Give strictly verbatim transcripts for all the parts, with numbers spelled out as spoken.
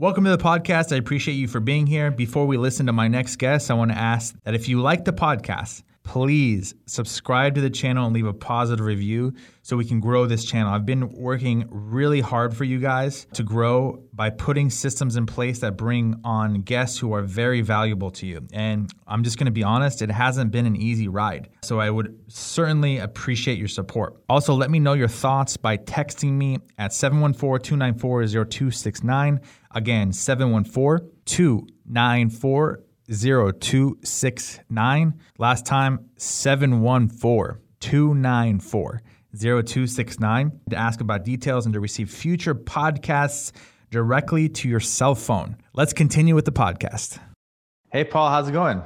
Welcome to the podcast. I appreciate you for being here. Before we listen to my next guest, I want to ask that if you like the podcast, please subscribe to the channel and leave a positive review so we can grow this channel. I've been working really hard for you guys to grow by putting systems in place that bring on guests who are very valuable to you. And I'm just going to be honest, it hasn't been an easy ride. So I would certainly appreciate your support. Also, let me know your thoughts by texting me at seven one four, two nine four, zero two six nine. Again, seven one four, two nine four, zero two six nine. Last time, seven one four, two nine four, zero two six nine, to ask about details and to receive future podcasts directly to your cell phone. Let's continue with the podcast. Hey, Paul, how's it going?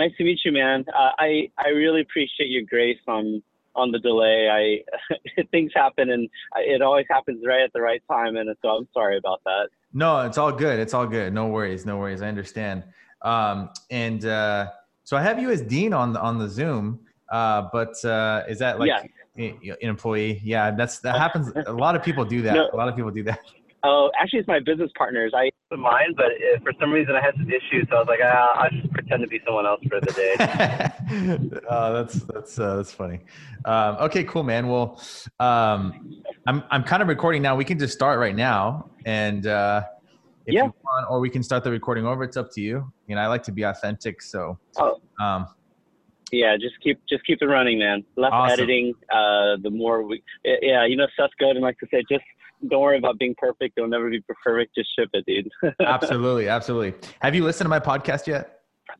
Nice to meet you, man. Uh, I, I really appreciate your grace on on the delay. I things happen, and it always happens right at the right time, and so I'm sorry about that. No, it's all good. It's all good. No worries. No worries. I understand. Um, and uh, so I have you as Dean on the, on the Zoom, uh, but uh, is that like yeah. an employee? Yeah, that's that happens. A lot of people do that. No. A lot of people do that. Oh, actually, it's my business partners. I mine, but if, for some reason I had some issues, so I was like, ah, I'll just pretend to be someone else for the day. oh, that's that's uh, that's funny. Um, okay, cool, man. Well, um, I'm I'm kind of recording now. We can just start right now, and. Uh, If yeah. you want, or we can start the recording over. It's up to you. You know, I like to be authentic, so. Oh. Um, yeah, just keep just keep it running, man. Less awesome. editing. Uh, the more we, yeah, you know, Seth Godin likes to say, just don't worry about being perfect. You'll never be perfect. Just ship it, dude. Absolutely, absolutely. Have you listened to my podcast yet?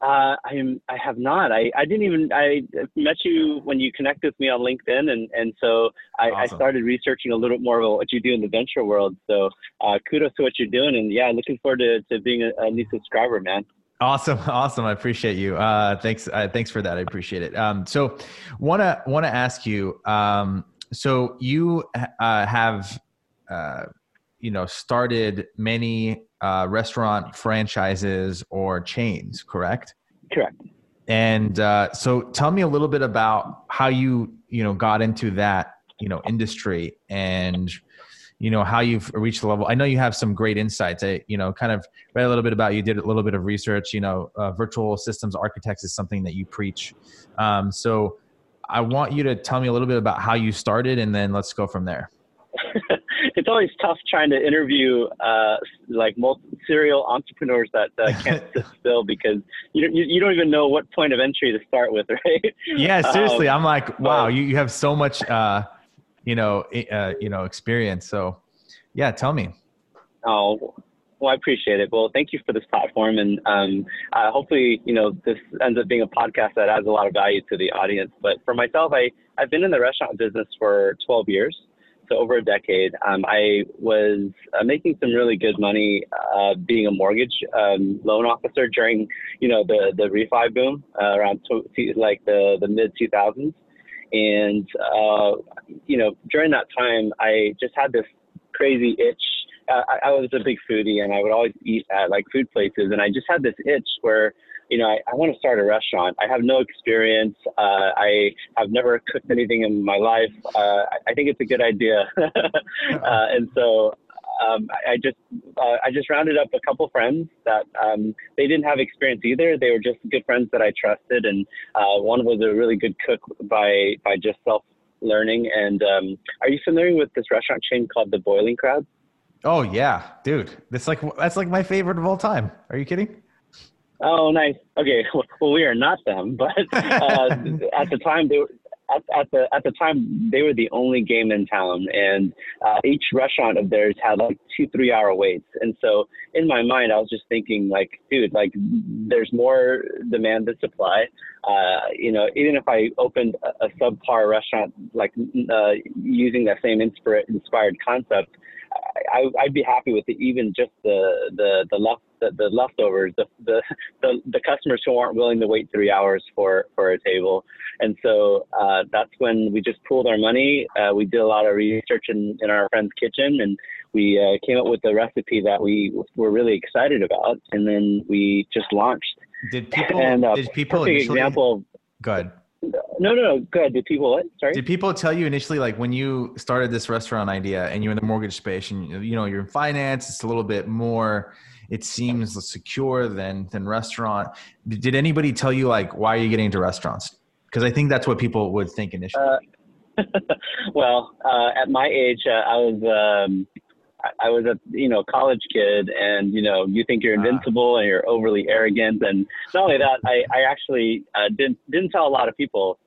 Uh, I'm. I have not. I, I didn't even. I met you when you connected with me on LinkedIn, and and so I, awesome. I started researching a little bit more about what you do in the venture world. So uh, kudos to what you're doing, and yeah, looking forward to, to being a, a new subscriber, man. Awesome, awesome. I appreciate you. Uh, thanks, uh, thanks for that. I appreciate it. Um, so wanna wanna ask you. Um, so you uh, have uh, you know started many. Uh, restaurant franchises or chains, correct? Correct. And uh, so tell me a little bit about how you, you know, got into that, you know, industry and, you know, how you've reached the level. I know you have some great insights. I, you know, kind of read a little bit about you, did a little bit of research, you know, uh, virtual systems architects is something that you preach. Um, so I want you to tell me a little bit about how you started and then let's go from there. It's always tough trying to interview uh, like multi- serial entrepreneurs that uh, can't sit still because you, you you don't even know what point of entry to start with, right? Yeah, seriously, um, I'm like, wow, you, you have so much, uh, you know, uh, you know, experience. So, yeah, tell me. Oh. Well, I appreciate it. Well, thank you for this platform. And um, uh, hopefully, you know, this ends up being a podcast that adds a lot of value to the audience. But for myself, I, I've been in the restaurant business for twelve years. So over a decade, um, I was uh, making some really good money uh, being a mortgage um, loan officer during, you know, the, the refi boom uh, around to, like the, the mid two thousands. And, uh, you know, during that time, I just had this crazy itch. Uh, I, I was a big foodie and I would always eat at like food places. And I just had this itch where, you know, I, I want to start a restaurant. I have no experience. Uh, I have never cooked anything in my life. Uh, I, I think it's a good idea. uh, and so um, I, I just uh, I just rounded up a couple friends that um, they didn't have experience either. They were just good friends that I trusted. And uh, one was a really good cook by, by just self-learning. And um, are you familiar with this restaurant chain called The Boiling Crab? Oh, yeah, dude. That's like that's like my favorite of all time. Are you kidding? Oh, nice. Okay. Well, we are not them, but uh, at the time they were, at, at the at the time they were the only game in town, and uh, each restaurant of theirs had like two three hour waits. And so in my mind, I was just thinking like, dude, like there's more demand than supply. Uh, you know, even if I opened a, a subpar restaurant, like uh, using that same inspira- inspired concept. I, I'd be happy with it, even just the the the, left, the, the leftovers, the, the the the customers who aren't willing to wait three hours for, for a table. And so uh, that's when we just pooled our money. Uh, we did a lot of research in, in our friend's kitchen, and we uh, came up with a recipe that we were really excited about. And then we just launched. Did people? And, uh, did people? Perfect example. Go ahead. No, no, no. Go ahead. Did people what? Sorry. Did people tell you initially, like when you started this restaurant idea and you're in the mortgage space and you know you're in finance, it's a little bit more, it seems secure than than restaurant. Did anybody tell you like why are you getting into restaurants? Because I think that's what people would think initially. Uh, well, uh, at my age, uh, I was um, I was a you know college kid, and you know you think you're invincible ah. and you're overly arrogant, and not only that, I I actually uh, didn't didn't tell a lot of people.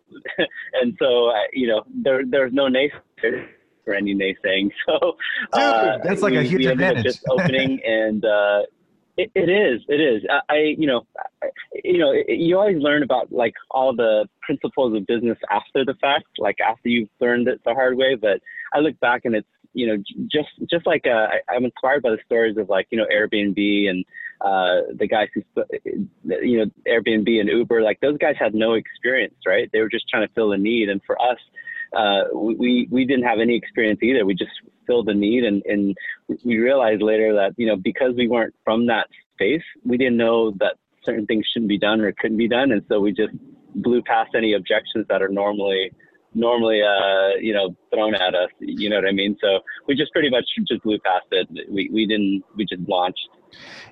And so, you know, there there's no naysayers or any naysaying. So uh, Dude, that's like we, a huge advantage. Just opening, and uh, it, it is, it is. I, I you know, I, you know, it, you always learn about like all the principles of business after the fact, like after you've learned it the hard way. But I look back, and it's you know, just just like uh, I, I'm inspired by the stories of like you know Airbnb and uh, the guys who you know Airbnb and Uber. Like those guys had no experience, right? They were just trying to fill a need. And for us, uh, we we didn't have any experience either. We just filled the need, and and we realized later that you know because we weren't from that space, we didn't know that certain things shouldn't be done or couldn't be done, and so we just blew past any objections that are normally. normally uh you know thrown at us, you know what I mean? So we just pretty much just blew past it. We we didn't we just launched.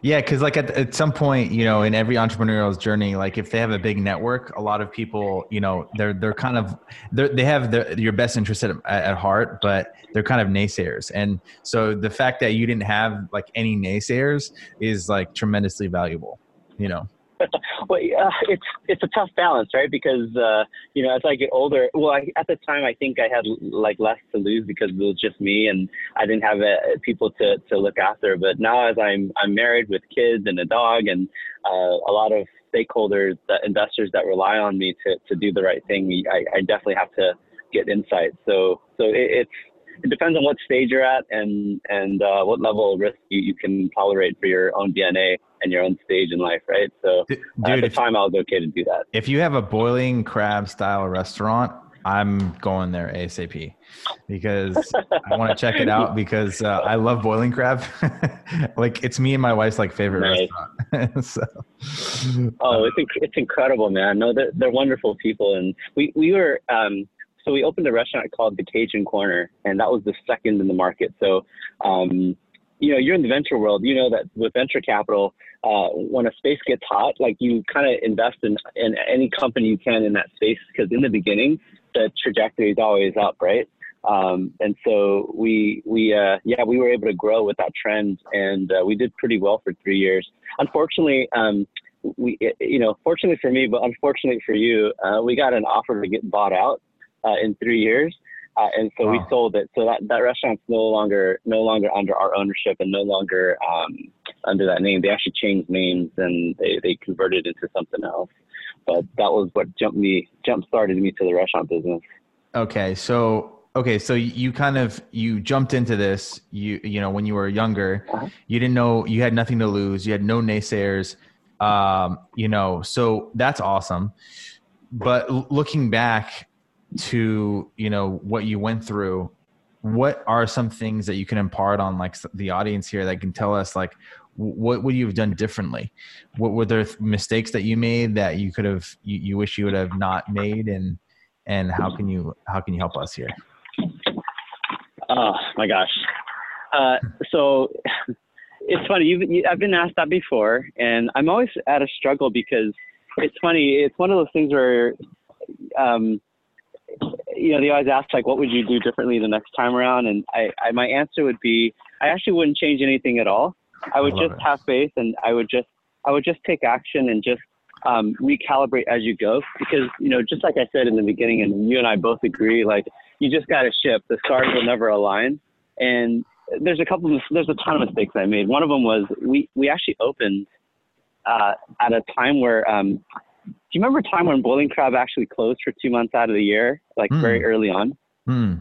Yeah, because like at, at some point, you know, in every entrepreneurial's journey, like if they have a big network, a lot of people, you know, they're they're kind of they're, they have their, your best interest at, at heart, but they're kind of naysayers. And so the fact that you didn't have like any naysayers is like tremendously valuable, you know. Well, uh, it's it's a tough balance, right? Because uh, you know, as I get older, well, I, at the time, I think I had like less to lose because it was just me, and I didn't have uh, people to, to look after. But now, as I'm I'm married with kids and a dog, and uh, a lot of stakeholders, that, investors that rely on me to, to do the right thing, I, I definitely have to get insight. So so it, it's it depends on what stage you're at and and uh, what level of risk you, you can tolerate for your own D N A. And your own stage in life, right? So Dude, at the time, I was okay to do that. If you have a boiling crab style restaurant, I'm going there ASAP because I want to check it out because uh, I love boiling crab. Like it's me and my wife's like favorite nice. restaurant. So, oh, it's inc- it's incredible, man. No, they're, they're wonderful people, and we we were. Um, So we opened a restaurant called The Cajun Corner, and that was the second in the market. So. Um, You know, you're in the venture world, you know that with venture capital, uh, when a space gets hot, like you kind of invest in, in any company you can in that space because in the beginning, the trajectory is always up, right? Um, and so we, we uh, yeah, we were able to grow with that trend, and uh, we did pretty well for three years. Unfortunately, um, we, you know, fortunately for me, but unfortunately for you, uh, we got an offer to get bought out uh, in three years. Uh, and so wow. we sold it. So that, that restaurant's no longer no longer under our ownership and no longer um, under that name. They actually changed names and they, they converted into something else. But that was what jumped me jump started me to the restaurant business. Okay, so okay, so you kind of you jumped into this. You you know when you were younger, uh-huh. you didn't know you had nothing to lose. You had no naysayers. Um, you know, so that's awesome. But looking back. To you know what you went through, what are some things that you can impart on like the audience here that can tell us like what would you have done differently? What were there mistakes that you made that you could have you, you wish you would have not made, and and how can you how can you help us here? Oh my gosh, uh, so it's funny. You've, you, I've been asked that before, and I'm always at a struggle because it's funny. It's one of those things where. Um, You know, they always ask, like, what would you do differently the next time around? And I, I my answer would be, I actually wouldn't change anything at all. I would I just it. have faith, and I would just, I would just take action and just um, recalibrate as you go. Because, you know, just like I said in the beginning, and you and I both agree, like, you just got to ship. The stars will never align. And there's a couple of, there's a ton of mistakes I made. One of them was we, we actually opened uh, at a time where um, – do you remember a time when Boiling Crab actually closed for two months out of the year, like mm. very early on? Mm.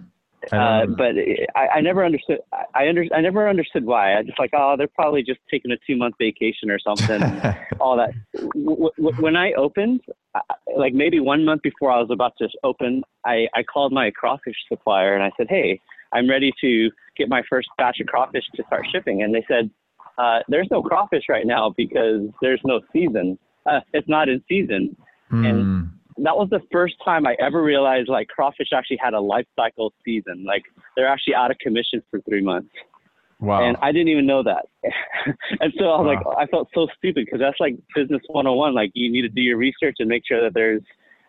I uh, but it, I, I never understood. I under, I never understood why. I just like, oh, they're probably just taking a two month vacation or something. All that. W- w- when I opened, I, like maybe one month before I was about to open, I, I called my crawfish supplier and I said, hey, I'm ready to get my first batch of crawfish to start shipping. And they said, uh, there's no crawfish right now because there's no season. Uh, it's not in season. Mm. And that was the first time I ever realized like crawfish actually had a life cycle season. Like they're actually out of commission for three months. Wow. And I didn't even know that. And so I was wow. like, I felt so stupid because that's like business one oh one. Like you need to do your research and make sure that there's,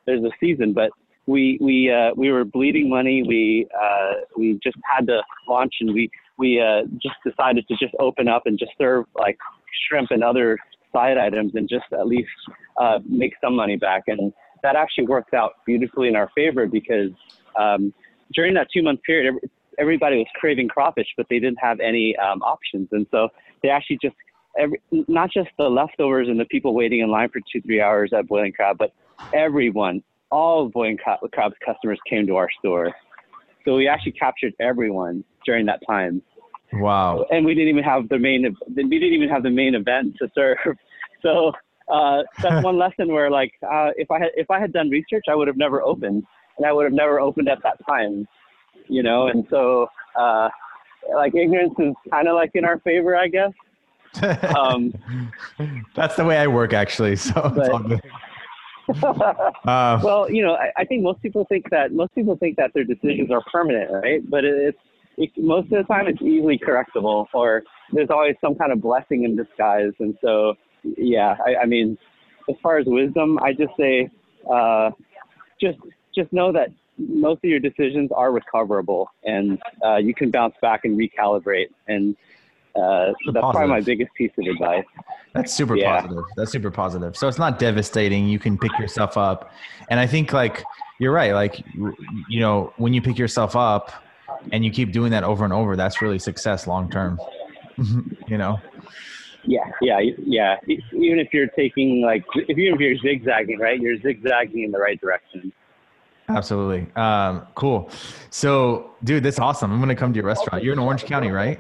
there's a season, but we, we, uh, we were bleeding money. We, uh, we just had to launch and we, we, uh, just decided to just open up and just serve like shrimp and other side items and just at least, uh, make some money back. And that actually worked out beautifully in our favor because, um, during that two month period, every, everybody was craving crawfish, but they didn't have any um, options. And so they actually just, every, not just the leftovers and the people waiting in line for two, three hours at Boiling Crab, but everyone, all of Boiling Crab's customers came to our store. So we actually captured everyone during that time. Wow. And we didn't even have the main, we didn't even have the main event to serve. So uh, that's one lesson where like, uh, if I had, if I had done research, I would have never opened and I would have never opened at that time. You know, and so, uh, like ignorance is kind of like in our favor, I guess. Um, That's the way I work actually. So, but, it's all good. uh, well, you know, I, I think most people think that most people think that their decisions are permanent, right? But it, it's, it's most of the time it's easily correctable, or there's always some kind of blessing in disguise. And so, yeah, I, I mean, as far as wisdom, I just say, uh, just, just know that most of your decisions are recoverable and uh, you can bounce back and recalibrate. And uh, so that's positive. Probably my biggest piece of advice. That's super yeah. positive. That's super positive. So it's not devastating. You can pick yourself up. And I think like, you're right. Like, you know, when you pick yourself up and you keep doing that over and over, that's really success long-term, you know? Yeah. Yeah. Yeah. Even if you're taking like, if even if you're zigzagging, right, you're zigzagging in the right direction. Absolutely. Um, cool. So dude, that's awesome. I'm going to come to your restaurant. You're in Orange County, right?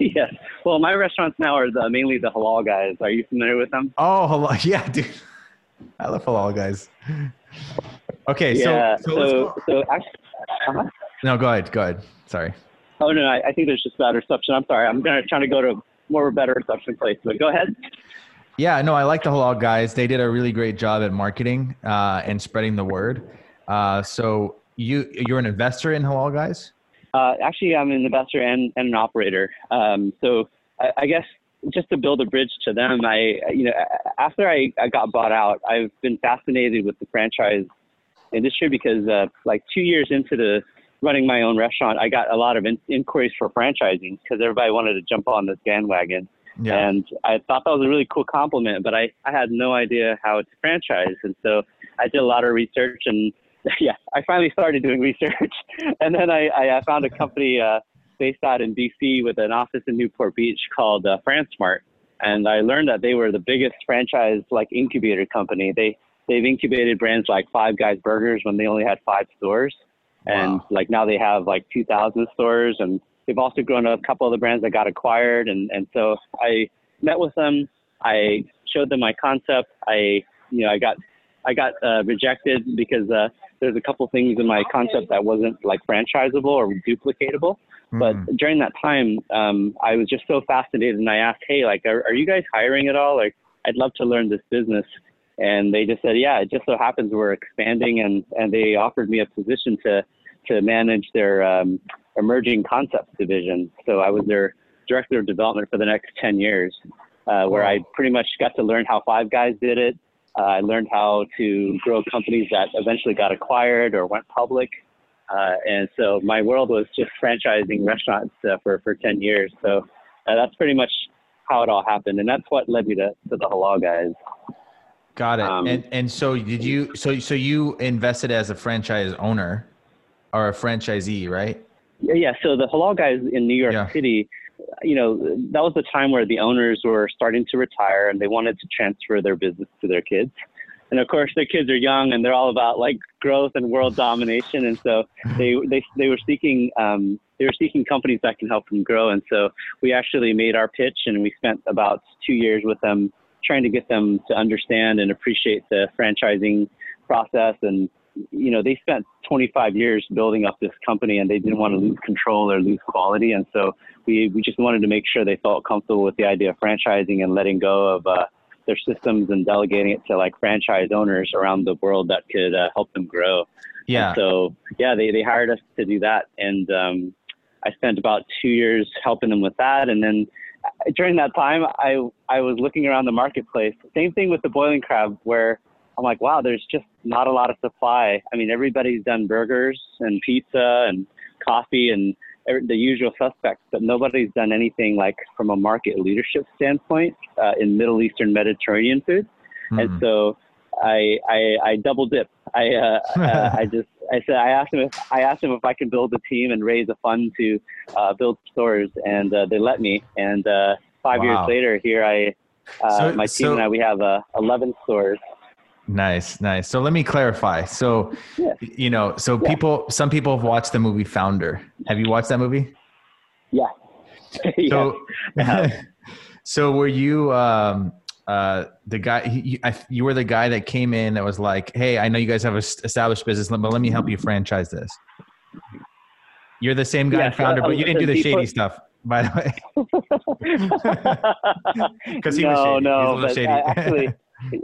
Yeah. Well, my restaurants now are the, mainly the Halal Guys. Are you familiar with them? Oh, Halal. Yeah, dude. I love Halal Guys. Okay. Yeah, so, so, so, go. so actually, uh-huh. no, go ahead. Go ahead. Sorry. Oh no, I, I think there's just bad reception. I'm sorry. I'm going to try to go to more of a better reception place, but go ahead. Yeah, no, I like the Halal Guys. They did a really great job at marketing uh, and spreading the word. Uh, so you, you're an investor in Halal Guys? Uh, actually, I'm an investor and, and an operator. Um, so I, I guess just to build a bridge to them, I, you know, after I, I got bought out, I've been fascinated with the franchise industry because uh, like two years into the running my own restaurant, I got a lot of in- inquiries for franchising because everybody wanted to jump on this bandwagon. Yeah. And I thought that was a really cool compliment, but I, I had no idea how it's franchised. And so I did a lot of research and yeah, I finally started doing research. And then I, I found a company uh, based out in D C with an office in Newport Beach called uh, France Smart. And I learned that they were the biggest franchise like incubator company. They, they've incubated brands like Five Guys Burgers when they only had five stores. And wow. like now they have like two thousand stores and they've also grown a couple of the brands that got acquired. And, and so I met with them. I showed them my concept. I, you know, I got, I got uh, rejected because uh, there's a couple things in my concept that wasn't like franchisable or duplicatable. Mm. But during that time, um, I was just so fascinated. And I asked, hey, like, are, are you guys hiring at all? Like, I'd love to learn this business. And they just said, yeah, it just so happens we're expanding. And, and they offered me a position to, to manage their, um, emerging concepts division. So I was their director of development for the next ten years, uh, where I pretty much got to learn how Five Guys did it. Uh, I learned how to grow companies that eventually got acquired or went public. Uh, and so my world was just franchising restaurants uh, for, for ten years. So uh, that's pretty much how it all happened. And that's what led me to, to the Halal Guys. Got it. Um, and, and so did you, so, so you invested as a franchise owner or a franchisee, right? Yeah. So the Halal Guys in New York yeah. City, you know, that was the time where the owners were starting to retire and they wanted to transfer their business to their kids. And of course their kids are young and they're all about like growth and world domination. And so they, they, they were seeking, um, they were seeking companies that can help them grow. And so we actually made our pitch and we spent about two years with them trying to get them to understand and appreciate the franchising process. And, you know, they spent twenty-five years building up this company and they didn't want to lose control or lose quality. And so we, we just wanted to make sure they felt comfortable with the idea of franchising and letting go of, uh, their systems and delegating it to like franchise owners around the world that could uh, help them grow. Yeah. And so yeah, they, they hired us to do that. And um, I spent about two years helping them with that. And then during that time, I, I was looking around the marketplace, same thing with the Boiling Crab, where I'm like, wow, there's just not a lot of supply. I mean, everybody's done burgers and pizza and coffee and the usual suspects, but nobody's done anything like from a market leadership standpoint uh, in Middle Eastern Mediterranean food. Mm. And so I, I, I double dip. I, uh, uh, I just, I said, I asked him if I asked him if I can build a team and raise a fund to uh, build stores, and uh, they let me. And uh, five wow. years later, here I, uh, so, my team so, and I, we have uh, eleven stores. Nice, nice. So let me clarify. So, yeah. you know, so yeah. people, some people have watched the movie Founder. Have you watched that movie? Yeah. So, yeah. so were you um, uh, the guy, he, I, you were the guy that came in that was like, hey, I know you guys have an established business, but let me help you franchise this. You're the same guy yeah, in Founder, uh, but you didn't do the shady put- stuff. By the way, because he no, was shady. No, he was a little shady. I actually,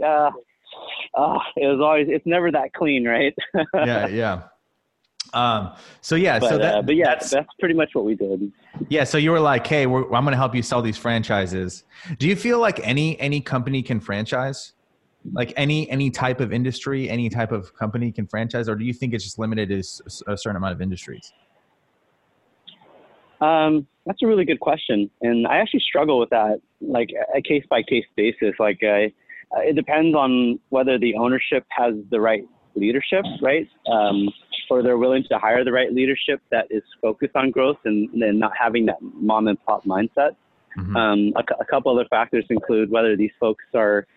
uh, oh, it was always, it's never that clean, right? yeah. Yeah. Um, so yeah, but, so that, uh, but yeah, that's, that's pretty much what we did. Yeah. So you were like, hey, we're, I'm going to help you sell these franchises. Do you feel like any, any company can franchise? Like any, any type of industry, any type of company can franchise, or do you think it's just limited to a certain amount of industries? Um, that's a really good question. And I actually struggle with that, like a case by case basis. Like I, Uh, it depends on whether the ownership has the right leadership, right? Um, or they're willing to hire the right leadership that is focused on growth and then not having that mom and pop mindset. Mm-hmm. Um, a, a couple other factors include whether these folks are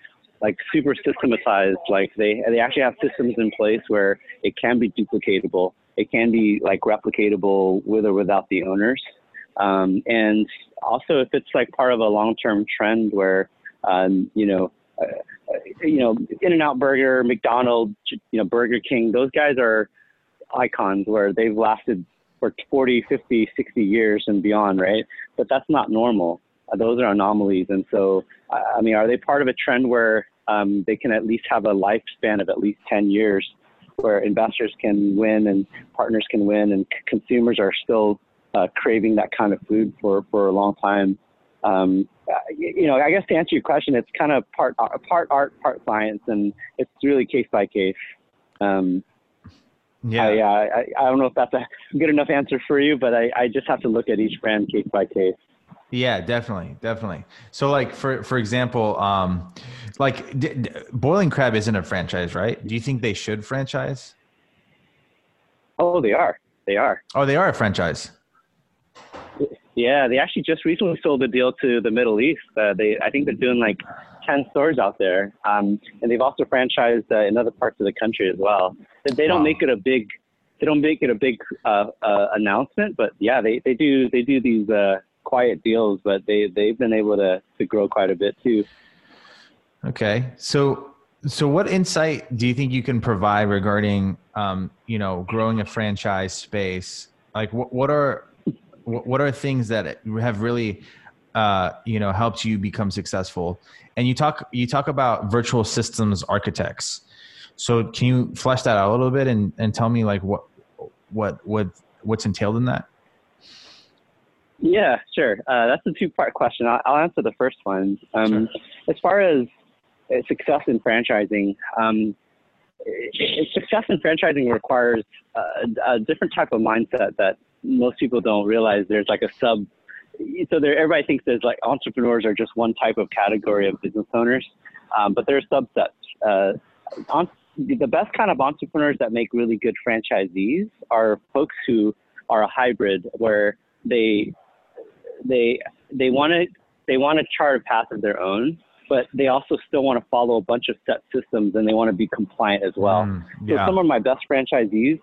like super systematized, like they, they actually have systems in place where it can be duplicatable. It can be like replicatable with or without the owners. Um, and also if it's like part of a long-term trend where, um, you know, Uh, you know, In-N-Out Burger, McDonald's, you know, Burger King, those guys are icons where they've lasted for forty, fifty, sixty years and beyond, right? But that's not normal. Uh, those are anomalies. And so, uh, I mean, are they part of a trend where um, they can at least have a lifespan of at least ten years where investors can win and partners can win and c- consumers are still uh, craving that kind of food for, for a long time? Um, you know, I guess to answer your question, it's kind of part, part art, part science, and it's really case by case. Um, yeah. I, uh, I, I don't know if that's a good enough answer for you, but I, I just have to look at each brand case by case. Yeah, definitely. Definitely. So like, for, for example, um, like d- d- Boiling Crab isn't a franchise, right? Do you think they should franchise? Oh, they are. They are. Oh, they are a franchise. Yeah, they actually just recently sold a deal to the Middle East. Uh, they, I think they're doing like ten stores out there. Um, and they've also franchised uh, in other parts of the country as well. They don't wow. make it a big, they don't make it a big uh, uh, announcement, but yeah, they, they do, they do these uh, quiet deals, but they, they've been able to, to grow quite a bit too. Okay. So, so what insight do you think you can provide regarding, um, you know, growing a franchise space? Like what, what are, What are things that have really, uh, you know, helped you become successful? And you talk, you talk about virtual systems architects. So can you flesh that out a little bit and, and tell me like what, what, what, what's entailed in that? Yeah, sure. Uh, that's a two part question. I'll, I'll answer the first one. Um, sure. As far as success in franchising, um, success in franchising requires a, a different type of mindset that most people don't realize. There's like a sub, so there, everybody thinks there's like entrepreneurs are just one type of category of business owners, um, but there are subsets. Uh, on, the best kind of entrepreneurs that make really good franchisees are folks who are a hybrid, where they they they want to they want to chart a path of their own, but they also still want to follow a bunch of set systems and they want to be compliant as well. Mm, yeah. So some of my best franchisees,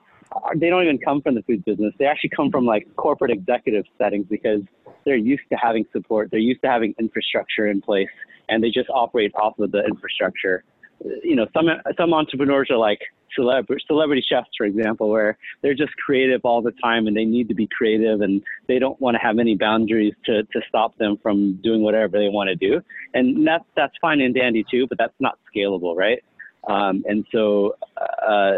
they don't even come from the food business. They actually come from like corporate executive settings because they're used to having support. They're used to having infrastructure in place and they just operate off of the infrastructure. You know, some, some entrepreneurs are like, celebrity celebrity chefs, for example, where they're just creative all the time and they need to be creative and they don't want to have any boundaries to, to stop them from doing whatever they want to do. And that's, that's fine and dandy too, but that's not scalable, right? Um, and so, uh,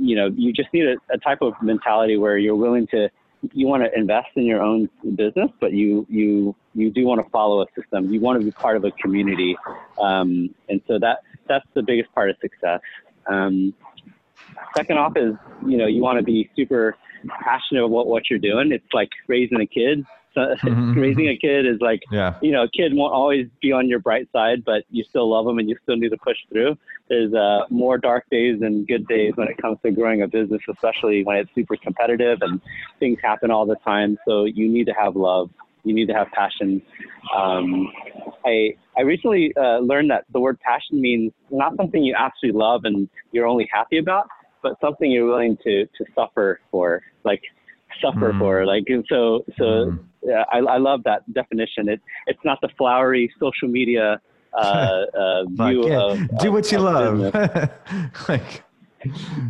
you know, you just need a, a type of mentality where you're willing to, you want to invest in your own business, but you, you, you do want to follow a system. You want to be part of a community. Um, and so that, that's the biggest part of success. Um, second off is, you know, you want to be super passionate about what you're doing. It's like raising a kid. So mm-hmm. Raising a kid is like, yeah. you know, a kid won't always be on your bright side, but you still love them and you still need to push through. There's uh, more dark days than good days when it comes to growing a business, especially when it's super competitive and things happen all the time. So you need to have love. You need to have passion. Um, I I recently uh, learned that the word passion means not something you actually love and you're only happy about, but something you're willing to, to suffer for, like suffer mm. for. Like, and so, so mm. yeah, I, I love that definition. It, it's not the flowery social media uh, uh, view like, yeah. of... Do what of, you of love. like,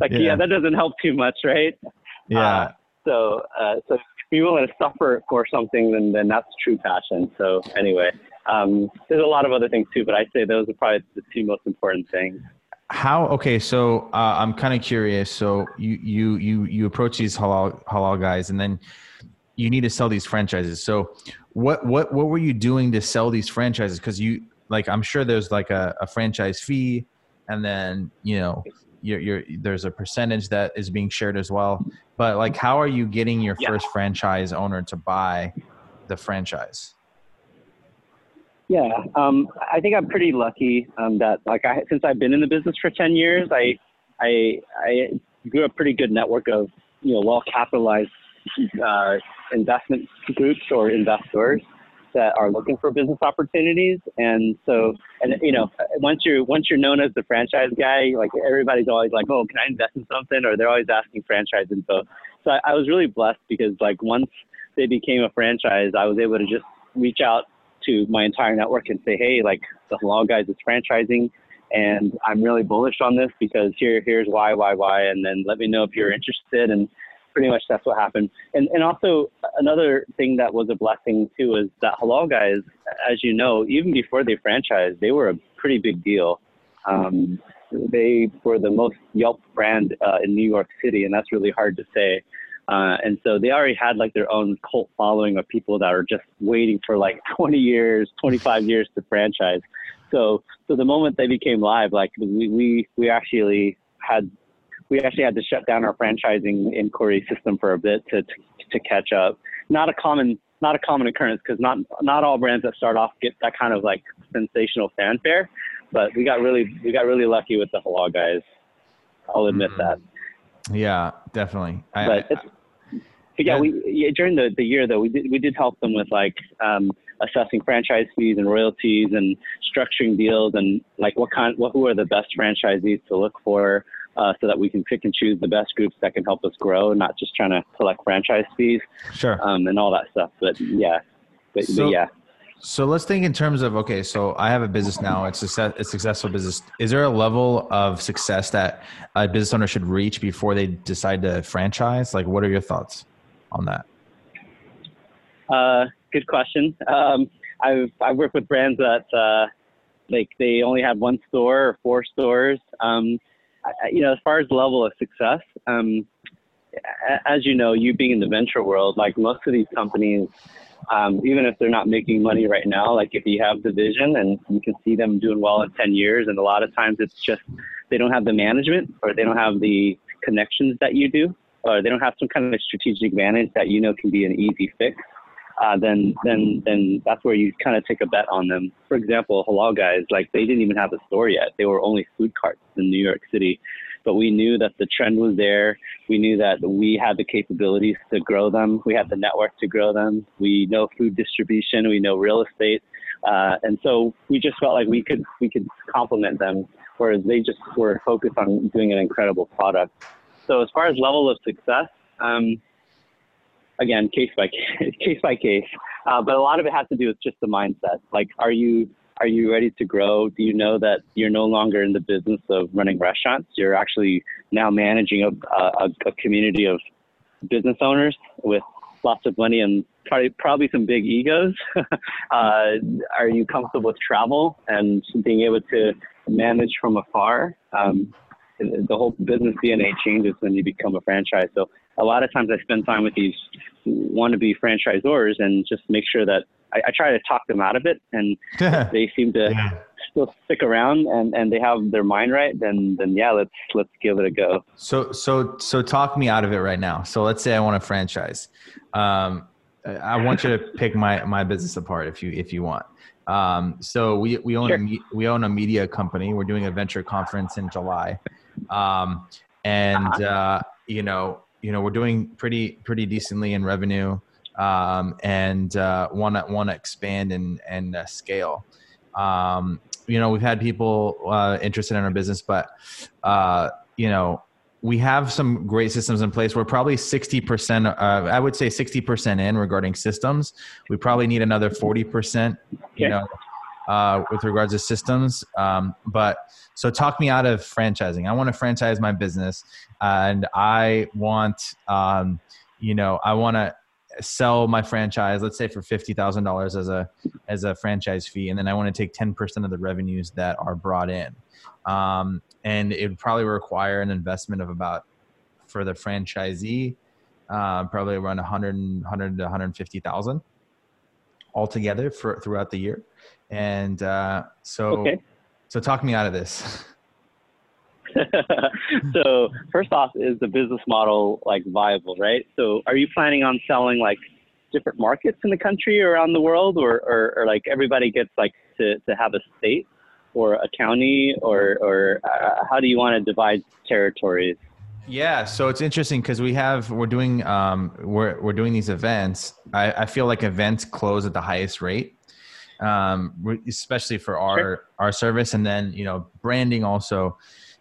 like yeah. yeah, that doesn't help too much, right? Yeah. Uh, so, uh, so if you're willing to suffer for something, then, then that's true passion. So anyway, um, there's a lot of other things too, but I'd say those are probably the two most important things. How, okay. So, uh, I'm kind of curious. So you, you, you, you approach these halal, halal guys, and then you need to sell these franchises. So what, what, what were you doing to sell these franchises? Cause you like, I'm sure there's like a, a franchise fee, and then, you know, you're, you're, there's a percentage that is being shared as well, but like, how are you getting your yeah. first franchise owner to buy the franchise? Yeah, um, I think I'm pretty lucky um, that, like, I, since I've been in the business for ten years, I, I, I grew a pretty good network of, you know, well-capitalized uh, investment groups or investors that are looking for business opportunities. And so, and you know, once you're once you're known as the franchise guy, like everybody's always like, oh, can I invest in something? Or they're always asking franchise info. So I, I was really blessed because, like, once they became a franchise, I was able to just reach out to my entire network and say, hey, like the Halal Guys is franchising and I'm really bullish on this because here, here's why, why, why, and then let me know if you're interested. And pretty much that's what happened. And and also another thing that was a blessing too is that Halal Guys, as you know, even before they franchised, they were a pretty big deal. Um, they were the most Yelp brand uh, in New York City, and that's really hard to say. Uh, and so they already had like their own cult following of people that are just waiting for like twenty years, twenty-five years to franchise. So, so the moment they became live, like we, we, we actually had, we actually had to shut down our franchising inquiry system for a bit to, to, to catch up. Not a common, not a common occurrence because not, not all brands that start off get that kind of like sensational fanfare, but we got really, we got really lucky with the Halal Guys. I'll admit mm-hmm. that. Yeah, definitely. I, but, it's, but yeah, we yeah, during the, the year though, we did we did help them with like um, assessing franchise fees and royalties and structuring deals and like what kind, what who are the best franchisees to look for, uh, so that we can pick and choose the best groups that can help us grow, not just trying to collect franchise fees, sure, um, and all that stuff. But yeah, but, so, but yeah. So let's think in terms of, okay, so I have a business now. It's a, a successful business. Is there a level of success that a business owner should reach before they decide to franchise? Like, what are your thoughts on that? Uh, good question. Um, I've, I've worked with brands that uh, like they only have one store or four stores. Um, I, you know, as far as level of success, um, as you know, you being in the venture world, like most of these companies, Um, even if they're not making money right now, like if you have the vision and you can see them doing well in ten years, and a lot of times it's just they don't have the management or they don't have the connections that you do, or they don't have some kind of strategic advantage that you know can be an easy fix, uh, then then then that's where you kind of take a bet on them. For example, Halal Guys, like they didn't even have a store yet. They were only food carts in New York City. But we knew that the trend was there. We knew that we had the capabilities to grow them. We had the network to grow them. We know food distribution. We know real estate. Uh, and so we just felt like we could we could complement them, whereas they just were focused on doing an incredible product. So as far as level of success, um, again, case by case, case by case. Uh, but a lot of it has to do with just the mindset. Like, are you Are you ready to grow? Do you know that you're no longer in the business of running restaurants? You're actually now managing a, a, a community of business owners with lots of money and probably, probably some big egos. uh, are you comfortable with travel and being able to manage from afar? Um, the whole business D N A changes when you become a franchise. So a lot of times I spend time with these wannabe franchisors and just make sure that I, I try to talk them out of it, and they seem to yeah. still stick around and, and they have their mind right, then then yeah, let's let's give it a go. So so so talk me out of it right now. So let's say I want to franchise. Um, I want you to pick my my business apart if you if you want. Um, so we we own sure. a, we own a media company. We're doing a venture conference in July, um, and uh, you know you know we're doing pretty pretty decently in revenue. Um, and, uh, want to, want to expand and, and uh, scale. Um, you know, we've had people, uh, interested in our business, but, uh, you know, we have some great systems in place. We're probably sixty percent, uh, I would say sixty percent in regarding systems. We probably need another forty percent, you know, uh, with regards to systems. Um, but so talk me out of franchising. I want to franchise my business, and I want, um, you know, I want to sell my franchise, let's say for fifty thousand dollars as a, as a franchise fee. And then I want to take ten percent of the revenues that are brought in. Um, and it would probably require an investment of about, for the franchisee, uh, probably around one hundred, one hundred to one hundred fifty thousand altogether for throughout the year. And, uh, so, okay. so talk me out of this. So first off, is the business model like viable, right? So are you planning on selling like different markets in the country or around the world, or, or, or like everybody gets like to, to have a state or a county, or, or uh, how do you want to divide territories? Yeah. So it's interesting because we have, we're doing, um, we're, we're doing these events. I, I feel like events close at the highest rate, um, especially for our, sure. our service. And then, you know, branding also.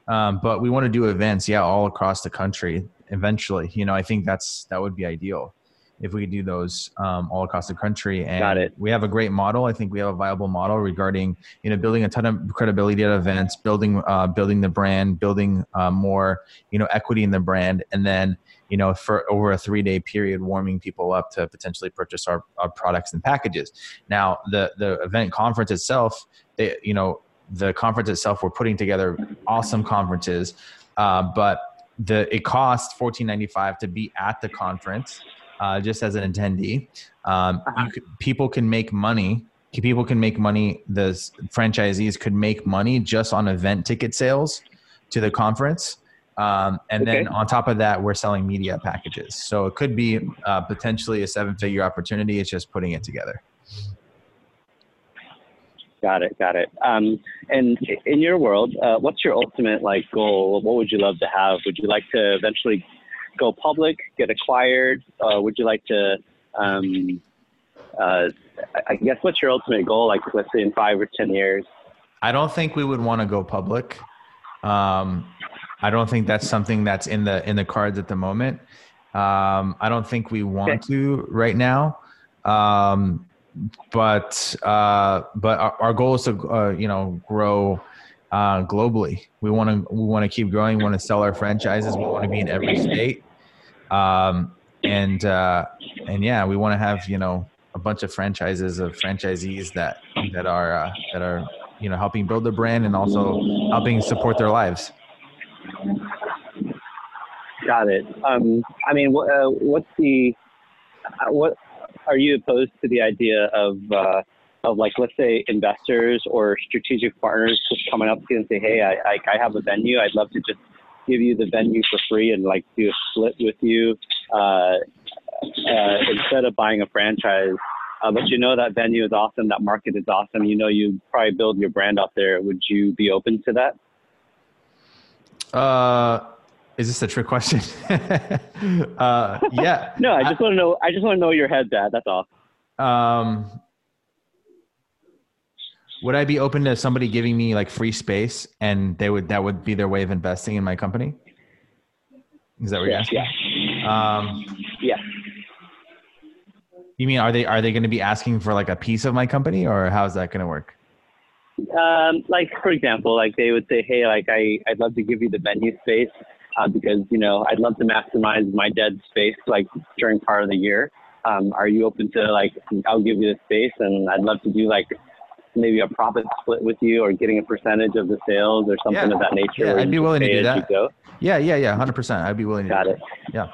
Um, but we want to do events, yeah, all across the country eventually. You know, I think that's, that would be ideal if we could do those um, all across the country. And Got it. we have a great model. I think we have a viable model regarding, you know, building a ton of credibility at events, building, uh, building the brand, building uh, more, you know, equity in the brand. And then, you know, for over a three day period, warming people up to potentially purchase our, our products and packages. Now the, the event conference itself, it, you know, the conference itself, we're putting together awesome conferences, uh, but the it costs fourteen ninety-five to be at the conference, uh, just as an attendee. Um, uh-huh. you could, people can make money. People can make money. The franchisees could make money just on event ticket sales to the conference. Um, and okay. then on top of that, we're selling media packages. So it could be uh, potentially a seven-figure opportunity. It's just putting it together. Got it. Got it. Um, and in your world, uh, what's your ultimate like goal? What would you love to have? Would you like to eventually go public, get acquired? Uh, would you like to, um, uh, I guess, what's your ultimate goal? Like, let's say in five or ten years? I don't think we would want to go public. Um, I don't think that's something that's in the, in the cards at the moment. Um, I don't think we want okay. to right now. Um, But, uh, but our, our goal is to, uh, you know, grow, uh, globally. We want to, we want to keep growing. We want to sell our franchises. We want to be in every state. Um, and, uh, and yeah, we want to have, you know, a bunch of franchises of franchisees that, that are, uh, that are, you know, helping build the brand and also helping support their lives. Got it. Um, I mean, wh- uh, what's the, uh, what, Are you opposed to the idea of, uh, of like, let's say investors or strategic partners just coming up to you and say, hey, I, I, I have a venue. I'd love to just give you the venue for free and like do a split with you, uh, uh, instead of buying a franchise. Uh, but you know, that venue is awesome. That market is awesome. You know, you probably build your brand out there. Would you be open to that? Uh, Is this a trick question? uh, yeah. no, I just I, want to know. I just want to know your head, Dad. That's all. Um, would I be open to somebody giving me like free space, and they would that would be their way of investing in my company? Is that what yeah, you're asking? Yeah. Um, yeah. You mean are they are they going to be asking for like a piece of my company, or how is that going to work? um, like, for example, like they would say, hey, like I, I'd love to give you the venue space uh, because, you know, I'd love to maximize my dead space like during part of the year. Um, are you open to like, I'll give you the space and I'd love to do like maybe a profit split with you or getting a percentage of the sales or something yeah. of that nature. Yeah, I'd be willing to do that. Yeah, yeah, yeah, one hundred percent. I'd be willing to Got do it. That.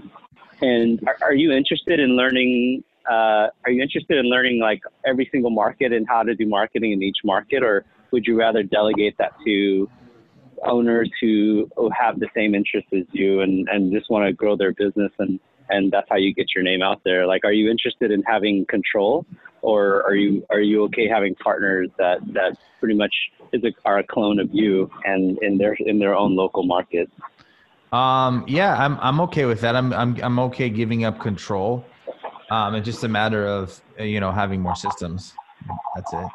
Yeah. And are, are you interested in learning, uh, are you interested in learning like every single market and how to do marketing in each market? Or would you rather delegate that to owners who have the same interests as you and, and just want to grow their business and, and that's how you get your name out there? Like, are you interested in having control, or are you, are you okay having partners that, that pretty much is a, are a clone of you and in their, in their own local market? Um, yeah, I'm, I'm okay with that. I'm, I'm, I'm okay giving up control. Um, it's just a matter of, you know, having more systems. That's it.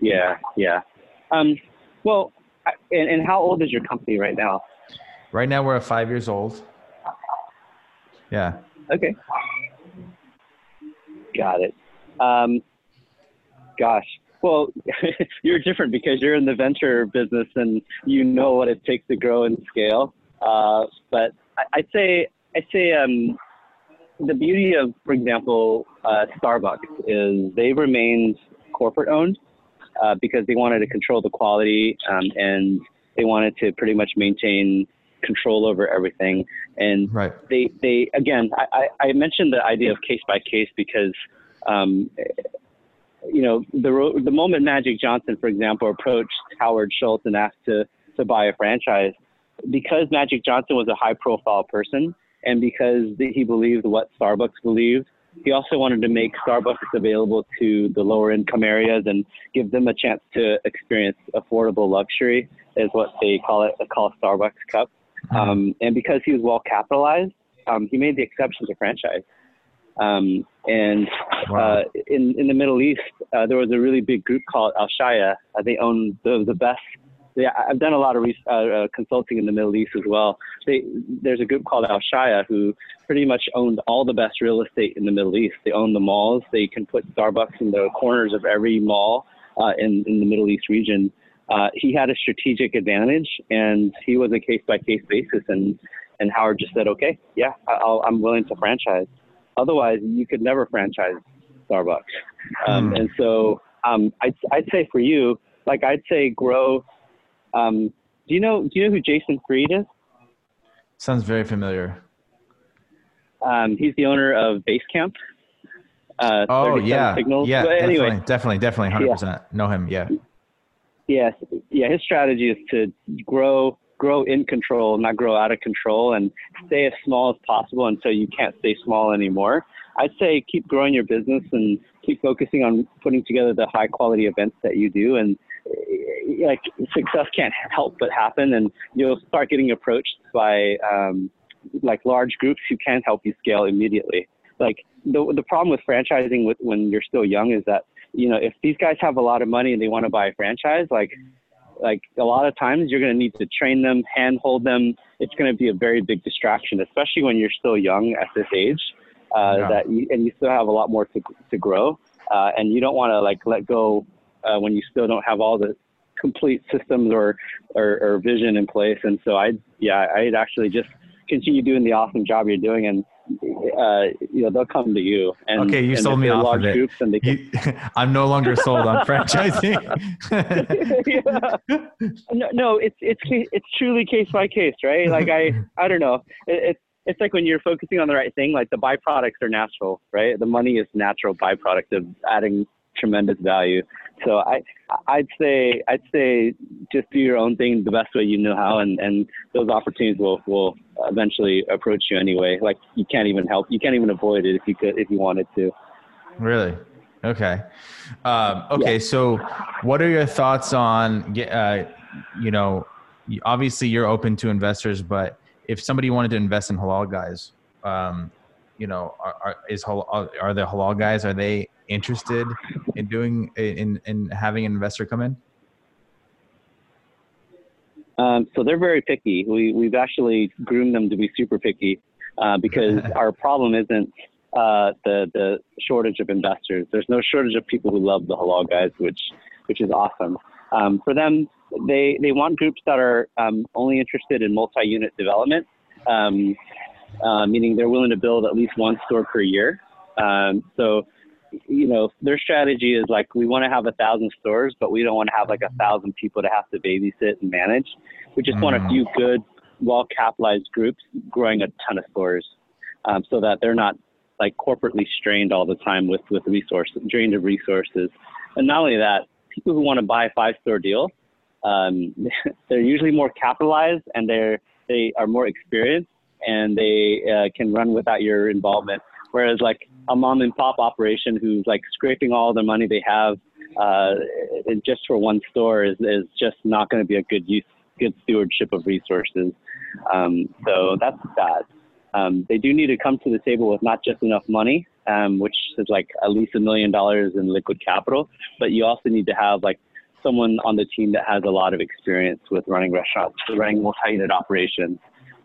Yeah. Yeah. Um, well, and, and how old is your company right now? Right now we're at five years old. Yeah. Okay. Got it. Um, gosh. Well, you're different because you're in the venture business and you know what it takes to grow and scale. Uh, but I, I'd say, I'd say um, the beauty of, for example, uh, Starbucks is they remained corporate owned uh, because they wanted to control the quality um, and they wanted to pretty much maintain control over everything. And right. they, they, again, I, I mentioned the idea of case by case because, um, you know, the the moment Magic Johnson, for example, approached Howard Schultz and asked to, to buy a franchise, because Magic Johnson was a high profile person and because he believed what Starbucks believed, he also wanted to make Starbucks available to the lower income areas and give them a chance to experience affordable luxury, is what they call it, they call Starbucks Cup. Um, and because he was well capitalized, um, he made the exception to franchise. Um, and wow. uh, in, in the Middle East, uh, there was a really big group called Alshaya. Uh, they own the, the best. They, I've done a lot of re- uh, uh, consulting in the Middle East as well. They, there's a group called Alshaya who pretty much owned all the best real estate in the Middle East. They own the malls. They can put Starbucks in the corners of every mall uh, in, in the Middle East region. Uh, he had a strategic advantage, and he was a case-by-case basis, and, and Howard just said, okay, yeah, I'll, I'm willing to franchise. Otherwise, you could never franchise Starbucks. Um, mm. And so um, I'd, I'd say for you, like I'd say grow. Um, do you know do you know who Jason Fried is? Sounds very familiar. Um, he's the owner of Basecamp. Uh, oh, yeah. Signals. Yeah, but anyway, definitely, definitely, definitely, one hundred percent. Yeah. Know him, yeah. Yes. Yeah. His strategy is to grow, grow in control, not grow out of control, and stay as small as possible until you can't stay small anymore. I'd say keep growing your business and keep focusing on putting together the high quality events that you do. And like success can't help but happen. And you'll start getting approached by um, like large groups who can help you scale immediately. Like the the problem with franchising with, when you're still young is that, you know, if these guys have a lot of money and they want to buy a franchise, like, like a lot of times you're going to need to train them, handhold them. It's going to be a very big distraction, especially when you're still young at this age, uh, yeah. that you, and you still have a lot more to to grow. Uh, and you don't want to like let go uh, when you still don't have all the complete systems or, or, or vision in place. And so I, yeah, I'd actually just continue doing the awesome job you're doing, and uh you know, they'll come to you. And okay, you and sold me off of it. Can... You, I'm no longer sold on franchising. yeah. no, no it's it's it's truly case by case, right? Like I I don't know, it, it's it's like when you're focusing on the right thing, like the byproducts are natural, right? The money is natural byproduct of adding tremendous value. So I I'd say I'd say just do your own thing the best way you know how, and, and those opportunities will, will eventually approach you anyway. Like you can't even help, you can't even avoid it if you could, if you wanted to. Really? Okay. Um, okay. Yeah. So what are your thoughts on, uh, you know, obviously you're open to investors, but if somebody wanted to invest in Halal Guys, um, you know, are, are, is, are the Halal Guys, are they interested in doing, in, in having an investor come in? Um, so they're very picky. We, we've actually groomed them to be super picky uh, because our problem isn't uh, the the shortage of investors. There's no shortage of people who love the Halal Guys, which which is awesome. Um, for them, they they want groups that are um, only interested in multi-unit development, um, uh, meaning they're willing to build at least one store per year. Um, so, you know, their strategy is like, we want to have a thousand stores, but we don't want to have like a thousand people to have to babysit and manage. We just mm. want a few good, well-capitalized groups growing a ton of stores, um, so that they're not like corporately strained all the time with, with resources, drained of resources. And not only that, people who want to buy a five-store deal, um, they're usually more capitalized and they're, they are more experienced and they uh, can run without your involvement. Whereas like a mom and pop operation who's like scraping all the money they have uh, just for one store is, is just not going to be a good use, good stewardship of resources. Um, so that's that. Um, they do need to come to the table with not just enough money, um, which is like at least a million dollars in liquid capital, but you also need to have like someone on the team that has a lot of experience with running restaurants, running multi-unit operations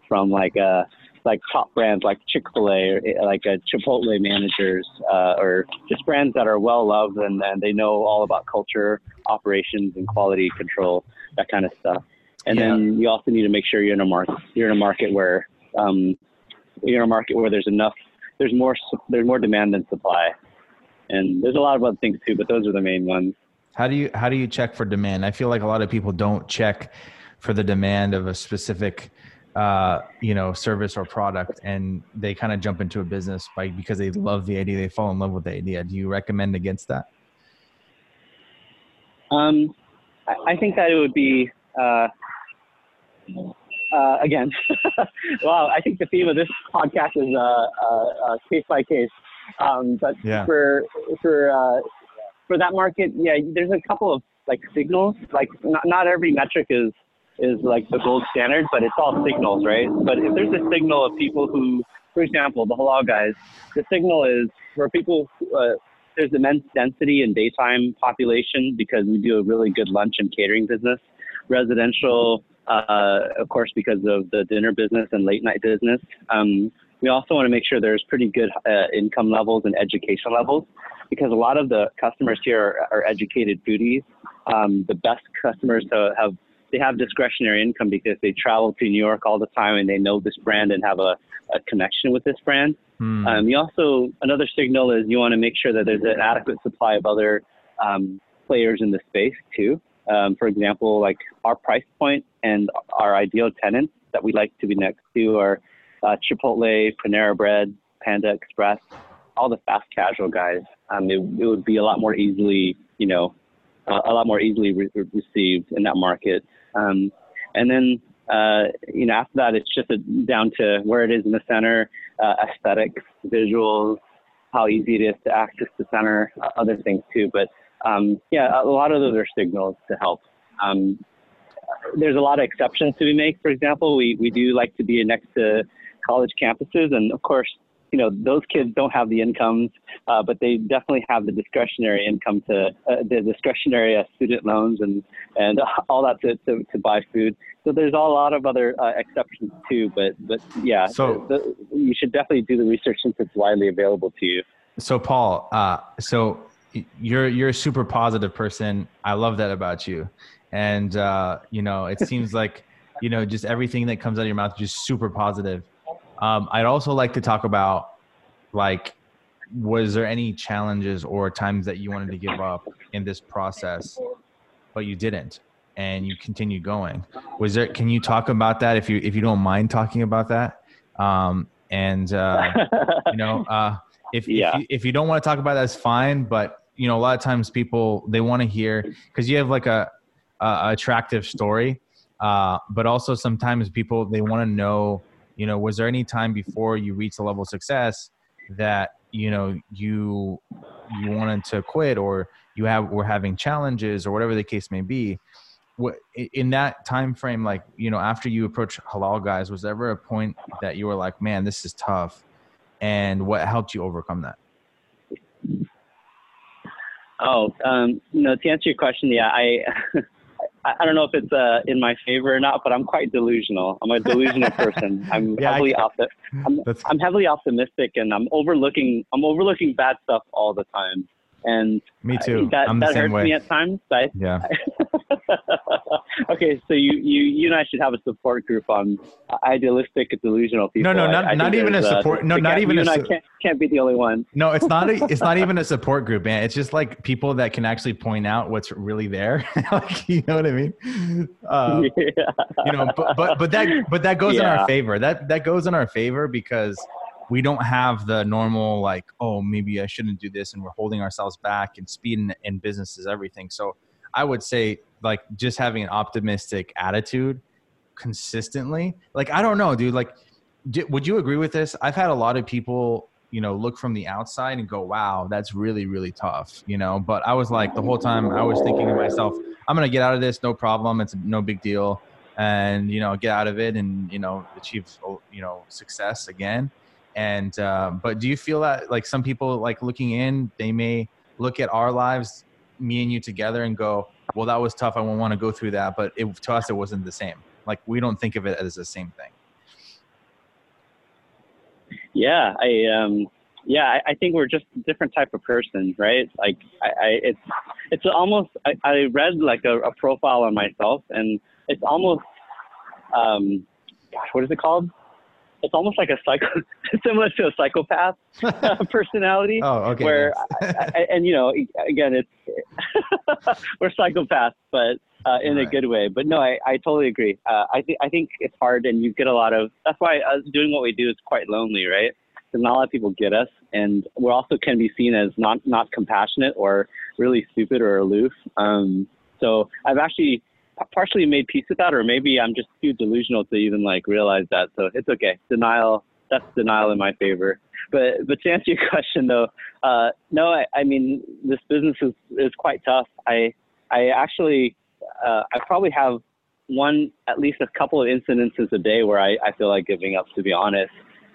from like a, like top brands like Chick-fil-A or like a Chipotle managers, uh, or just brands that are well-loved and, and they know all about culture, operations, and quality control, that kind of stuff. And yeah. then you also need to make sure you're in a market, you're in a market where, um, you're in a market where there's enough, there's more, there's more demand than supply. And there's a lot of other things too, but those are the main ones. How do you, how do you check for demand? I feel like a lot of people don't check for the demand of a specific uh, you know, service or product, and they kind of jump into a business by, because they love the idea, they fall in love with the idea. Do you recommend against that? Um, I, I think that it would be, uh, uh, again, wow. I think the theme of this podcast is, uh, uh, uh case by case. Um, but yeah. for, for, uh, for that market, yeah, there's a couple of like signals, like not, not every metric is, is like the gold standard, but it's all signals, right? But if there's a signal of people who, for example, the Halal Guys, the signal is for people, uh, there's immense density in daytime population because we do a really good lunch and catering business, residential, uh, of course, because of the dinner business and late night business. Um, we also want to make sure there's pretty good uh, income levels and education levels, because a lot of the customers here are, are educated foodies. Um, the best customers to have They have discretionary income because they travel to New York all the time and they know this brand and have a, a connection with this brand. Mm. Um, you also, another signal is you want to make sure that there's an adequate supply of other um, players in the space too. Um, for example, like our price point and our ideal tenants that we like to be next to are uh, Chipotle, Panera Bread, Panda Express, all the fast casual guys. Um, it, it would be a lot more easily, you know, uh, a lot more easily re- received in that market. Um, and then, uh, you know, after that, it's just a, down to where it is in the center, uh, aesthetics, visuals, how easy it is to access the center, uh, other things too. But, um, yeah, a lot of those are signals to help. Um, there's a lot of exceptions to be made. For example, we, we do like to be next to college campuses. And of course, you know, those kids don't have the incomes, uh, but they definitely have the discretionary income to uh, the discretionary uh, student loans and, and all that to, to, to buy food. So there's a lot of other uh, exceptions too, but, but yeah, so the, you should definitely do the research since it's widely available to you. So Paul, uh, so you're, you're a super positive person. I love that about you. And uh, you know, it seems like, you know, just everything that comes out of your mouth is just super positive. Um, I'd also like to talk about, like, was there any challenges or times that you wanted to give up in this process, but you didn't, and you continue going? Was there? Can you talk about that if you if you don't mind talking about that? Um, and uh, you know, uh, if yeah. if, you, if you don't want to talk about that, it's fine. But you know, a lot of times people they want to hear because you have like a, a attractive story, uh, but also sometimes people they want to know. You know, was there any time before you reached a level of success that, you know, you you wanted to quit or you have were having challenges or whatever the case may be? What, in that time frame, like, you know, after you approached Halal Guys, was there ever a point that you were like, man, this is tough? And what helped you overcome that? Oh, um, you know, to answer your question, yeah, I I, I don't know if it's uh, in my favor or not, but I'm quite delusional. I'm a delusional person. I'm yeah, heavily opti- I'm, I'm heavily optimistic, and I'm overlooking I'm overlooking bad stuff all the time. And me too. That, I'm the that same hurts way. me at times. I, yeah. Okay, so you, you you and I should have a support group on idealistic delusional people. No, no, not, I, I not even a support. Uh, no, not even. You a, and I can't can't be the only one. No, it's not. A, it's not even a support group, man. It's just like people that can actually point out what's really there. Like, you know what I mean? Uh, yeah. You know, but, but but that but that goes yeah. in our favor. That that goes in our favor because we don't have the normal, like, oh, maybe I shouldn't do this, and we're holding ourselves back. And speed in, in business is everything. So I would say, like, just having an optimistic attitude consistently. Like, I don't know, dude, like, d- would you agree with this? I've had a lot of people, you know, look from the outside and go, wow, that's really, really tough, you know? But I was like, the whole time I was thinking to myself, I'm going to get out of this. No problem. It's no big deal. And, you know, get out of it and, you know, achieve, you know, success again. And, uh, but do you feel that, like, some people, like, looking in, they may look at our lives, me and you together, and go, well, that was tough. I won't want to go through that. But it, to us, it wasn't the same. Like, we don't think of it as the same thing. Yeah. I, um, yeah, I, I think we're just a different type of person, right? Like, I, I it's, it's almost, I, I read like a, a profile on myself, and it's almost, um, gosh, what is it called? It's almost like a psycho, similar to a psychopath uh, personality. Oh, okay. Where, I, I, and you know, again, it's we're psychopaths, but uh, in right. a good way. But no, I, I totally agree. Uh, I think I think it's hard, and you get a lot of. That's why us doing what we do is quite lonely, right? Because not a lot of people get us, and we also can be seen as not not compassionate or really stupid or aloof. Um, so I've actually. partially made peace with that, or maybe I'm just too delusional to even like realize that. So it's okay. Denial, that's denial in my favor. But but to answer your question though, uh, no, I, I mean, this business is, is quite tough. I I actually, uh, I probably have one, at least a couple of incidences a day where I, I feel like giving up, to be honest.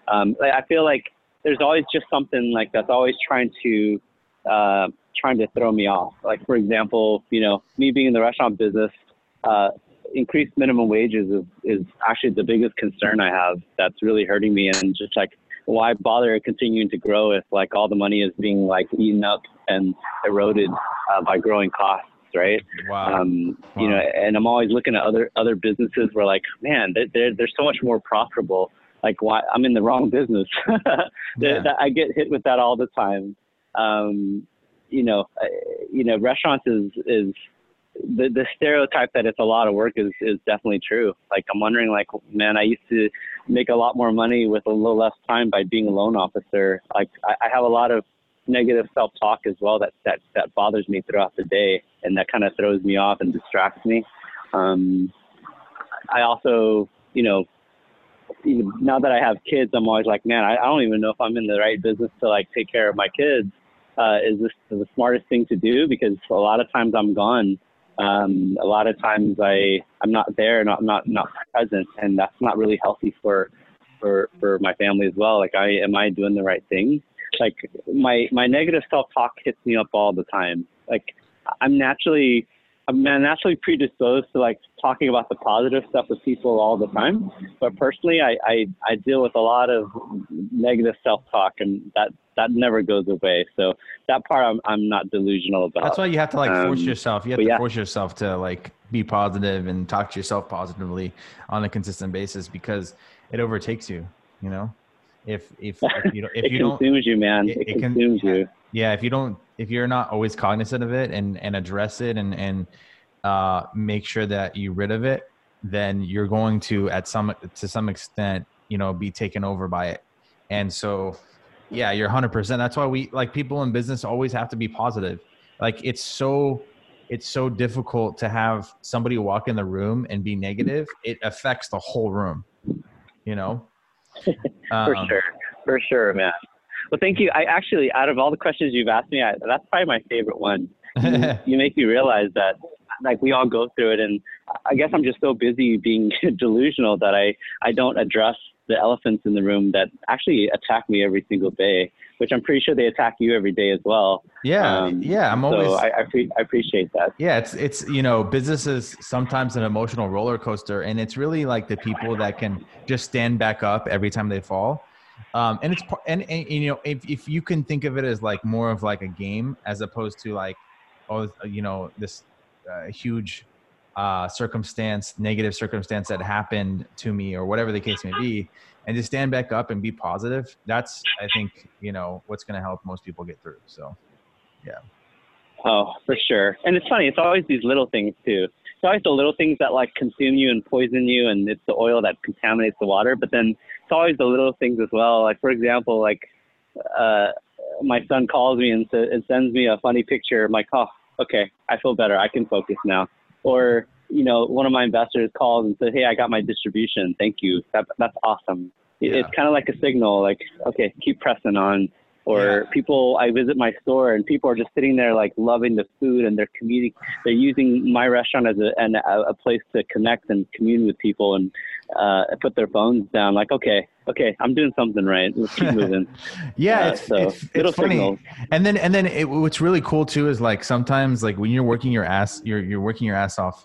Um, I feel like there's always just something like that's always trying to, uh, trying to throw me off. Like, for example, you know, me being in the restaurant business, Uh, increased minimum wages is, is actually the biggest concern I have. That's really hurting me, and just like, why bother continuing to grow if like all the money is being like eaten up and eroded uh, by growing costs, right? Wow. Um, wow. You know, and I'm always looking at other other businesses where like, man, they're they're, they're so much more profitable. Like, why I'm in the wrong business? Yeah. I get hit with that all the time. Um, you know, you know, restaurants is is. The, the stereotype that it's a lot of work is, is definitely true. Like, I'm wondering, like, man, I used to make a lot more money with a little less time by being a loan officer. Like, I, I have a lot of negative self-talk as well that, that, that bothers me throughout the day, and that kind of throws me off and distracts me. Um, I also, you know, now that I have kids, I'm always like, man, I, I don't even know if I'm in the right business to, like, take care of my kids. Uh, is this the smartest thing to do? Because a lot of times I'm gone. Um, a lot of times I, I'm not there, not, not, not present, and that's not really healthy for, for, for my family as well. Like, I, am I doing the right thing? Like, my, my negative self-talk hits me up all the time. Like, I'm naturally, I'm naturally predisposed to like talking about the positive stuff with people all the time. But personally, I, I, I deal with a lot of negative self-talk, and that, that never goes away. So that part I'm I'm not delusional about. That's why you have to like force um, yourself. You have to yeah. force yourself to like be positive and talk to yourself positively on a consistent basis, because it overtakes you, you know, if, if, if you don't, if it you don't, consumes you, man, it, it, it consumes can, you. Yeah. If you don't, if you're not always cognizant of it and, and address it and, and, uh, make sure that you rid of it, then you're going to, at some, to some extent, you know, be taken over by it. And so, yeah, you're one hundred percent. That's why we like people in business always have to be positive. Like, it's so it's so difficult to have somebody walk in the room and be negative. It affects the whole room, you know? Um, for sure. For sure, man. Well, thank you. I actually, out of all the questions you've asked me, I, that's probably my favorite one. You, you make me realize that like we all go through it, and I guess I'm just so busy being delusional that I, I don't address the elephants in the room that actually attack me every single day, which I'm pretty sure they attack you every day as well. Yeah. Um, yeah. I'm always, so I, I, pre- I appreciate that. Yeah. It's, it's, you know, business is sometimes an emotional roller coaster, and it's really like the people that can just stand back up every time they fall. Um, and it's, and, and, and you know, if, if you can think of it as like more of like a game, as opposed to like, oh, you know, this uh, huge uh, circumstance, negative circumstance that happened to me, or whatever the case may be, and just stand back up and be positive. That's, I think, you know, what's going to help most people get through. So, yeah. Oh, for sure. And it's funny. It's always these little things too. It's always the little things that like consume you and poison you, and it's the oil that contaminates the water. But then it's always the little things as well. Like, for example, like uh, my son calls me and, s- and sends me a funny picture. I'm like, oh, okay, I feel better. I can focus now. Or, you know, one of my investors calls and says, hey, I got my distribution. Thank you. That, that's awesome. It, yeah. It's kind of like a signal, like, okay, keep pressing on. Or yeah. people, I visit my store and people are just sitting there like loving the food, and they're communing. They're using my restaurant as a, an, a place to connect and commune with people, and uh, put their phones down. Like, okay, okay, I'm doing something right. Let's keep moving. yeah, uh, it's, so it's, it's funny. Signals. And then and then it, what's really cool too is like sometimes like when you're working your ass, you're you're working your ass off,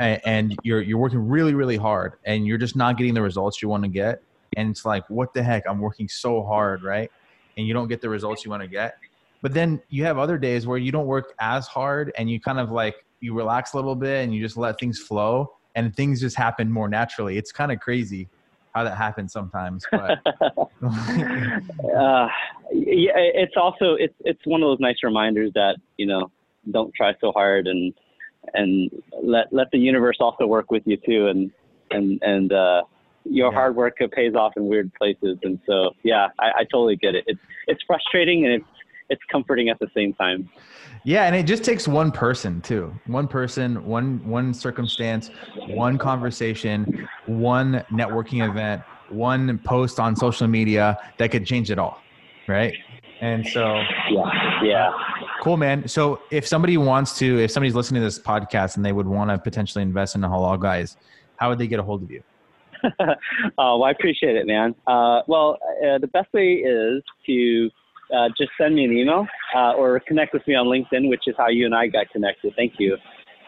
and, and you're you're working really really hard, and you're just not getting the results you want to get. And it's like, what the heck? I'm working so hard, right? And you don't get the results you want to get. But then you have other days where you don't work as hard, and you kind of like, you relax a little bit and you just let things flow, and things just happen more naturally. It's kind of crazy how that happens sometimes. But. uh, yeah, it's also, it's, it's one of those nice reminders that, you know, don't try so hard, and, and let, let the universe also work with you too. And, and, and, uh, your yeah. hard work pays off in weird places. And so, yeah, I, I totally get it. It's, it's frustrating, and it's, it's comforting at the same time. Yeah. And it just takes one person too. One person, one, one circumstance, one conversation, one networking event, one post on social media that could change it all. Right. And so, yeah, yeah. Cool, man. So if somebody wants to, if somebody's listening to this podcast and they would want to potentially invest in the Halal Guys, how would they get a hold of you? Oh, I appreciate it, man. Uh, well, uh, the best way is to uh, just send me an email uh, or connect with me on LinkedIn, which is how you and I got connected. Thank you.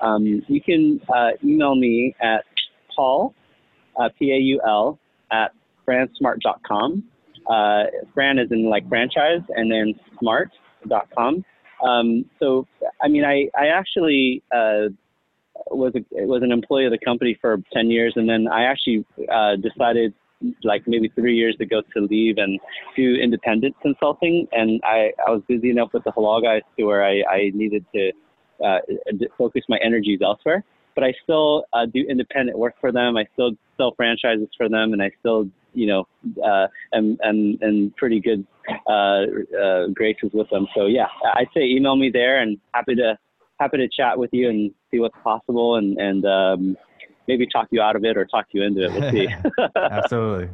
Um, you can uh, email me at Paul, uh, P A U L, at fran smart dot com. Uh, Fran is in like franchise, and then smart dot com. Um, so, I mean, I, I actually... Uh, was a, was an employee of the company for ten years. And then I actually uh, decided like maybe three years ago to leave and do independent consulting. And I, I was busy enough with the Halal Guys to where I, I needed to uh, focus my energies elsewhere. But I still uh, do independent work for them. I still sell franchises for them. And I still, you know, uh, am, am, am pretty good uh, uh, graces with them. So yeah, I'd say email me there, and happy to happy to chat with you and see what's possible, and, and um, maybe talk you out of it or talk you into it. We'll see. Absolutely.